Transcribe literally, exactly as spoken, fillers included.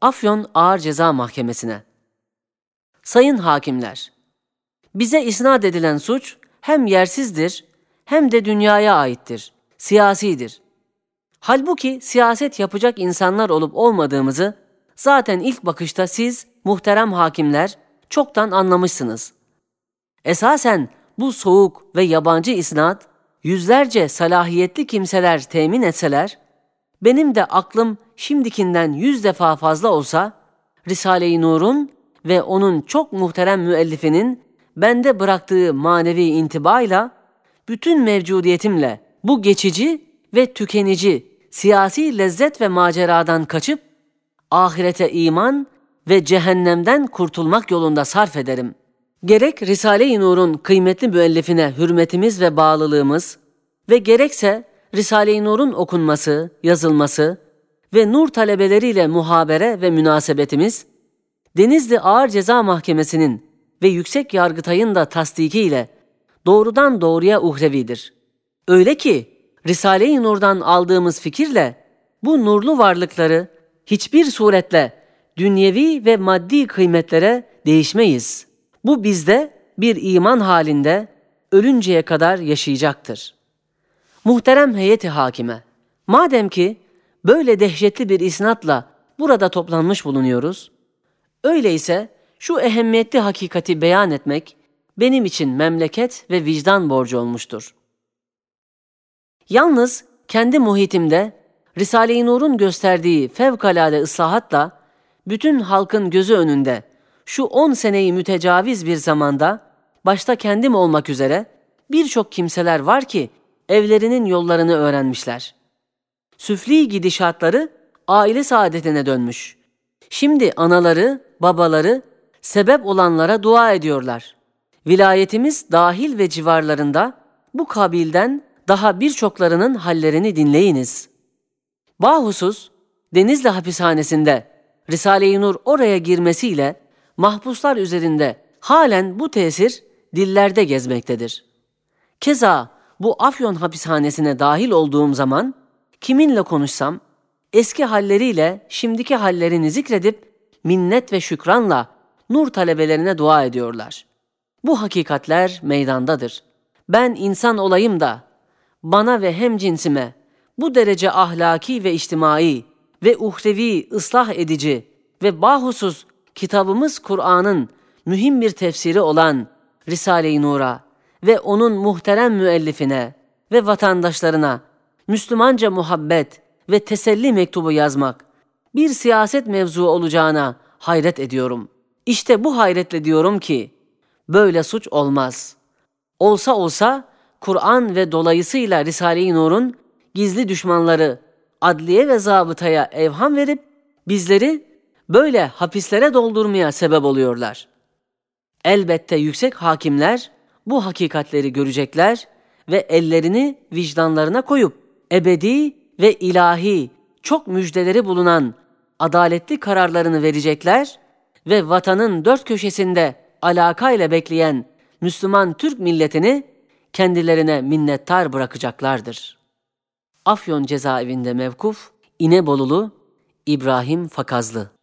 Afyon Ağır Ceza Mahkemesi'ne. Sayın hakimler, bize isnat edilen suç hem yersizdir hem de dünyaya aittir, siyasidir. Halbuki siyaset yapacak insanlar olup olmadığımızı zaten ilk bakışta siz, muhterem hakimler, çoktan anlamışsınız. Esasen bu soğuk ve yabancı isnat, yüzlerce salahiyetli kimseler temin etseler, benim de aklım şimdikinden yüz defa fazla olsa, Risale-i Nur'un ve onun çok muhterem müellifinin bende bıraktığı manevi intibayla, bütün mevcudiyetimle bu geçici ve tükenici siyasi lezzet ve maceradan kaçıp, ahirete iman ve cehennemden kurtulmak yolunda sarf ederim. Gerek Risale-i Nur'un kıymetli müellifine hürmetimiz ve bağlılığımız ve gerekse Risale-i Nur'un okunması, yazılması ve Nur talebeleriyle muhabere ve münasebetimiz, Denizli Ağır Ceza Mahkemesi'nin ve Yüksek Yargıtay'ın da tasdikiyle doğrudan doğruya uhrevidir. Öyle ki Risale-i Nur'dan aldığımız fikirle bu nurlu varlıkları hiçbir suretle dünyevi ve maddi kıymetlere değişmeyiz. Bu bizde bir iman halinde ölünceye kadar yaşayacaktır. Muhterem heyeti hakime, madem ki böyle dehşetli bir isnatla burada toplanmış bulunuyoruz, öyleyse şu ehemmiyetli hakikati beyan etmek benim için memleket ve vicdan borcu olmuştur. Yalnız kendi muhitimde Risale-i Nur'un gösterdiği fevkalade ıslahatla bütün halkın gözü önünde şu on seneyi mütecaviz bir zamanda başta kendim olmak üzere birçok kimseler var ki evlerinin yollarını öğrenmişler. Süfli gidişatları aile saadetine dönmüş. Şimdi anaları, babaları sebep olanlara dua ediyorlar. Vilayetimiz dahil ve civarlarında bu kabilden daha birçoklarının hallerini dinleyiniz. Bahusus Denizli hapishanesinde Risale-i Nur oraya girmesiyle mahpuslar üzerinde halen bu tesir dillerde gezmektedir. Keza bu Afyon hapishanesine dahil olduğum zaman kiminle konuşsam eski halleriyle şimdiki hallerini zikredip minnet ve şükranla Nur talebelerine dua ediyorlar. Bu hakikatler meydandadır. Ben insan olayım da bana ve hemcinsime bu derece ahlaki ve içtimai ve uhrevi ıslah edici ve bahusuz kitabımız Kur'an'ın mühim bir tefsiri olan Risale-i Nur'a ve onun muhterem müellifine ve vatandaşlarına Müslümanca muhabbet ve teselli mektubu yazmak bir siyaset mevzuu olacağına hayret ediyorum. İşte bu hayretle diyorum ki böyle suç olmaz. Olsa olsa Kur'an ve dolayısıyla Risale-i Nur'un gizli düşmanları adliye ve zabıtaya evham verip bizleri böyle hapislere doldurmaya sebep oluyorlar. Elbette yüksek hakimler bu hakikatleri görecekler ve ellerini vicdanlarına koyup ebedi ve ilahi çok müjdeleri bulunan adaletli kararlarını verecekler ve vatanın dört köşesinde alakayla bekleyen Müslüman Türk milletini kendilerine minnettar bırakacaklardır. Afyon Cezaevinde mevkuf İnebolulu İbrahim Fakazlı.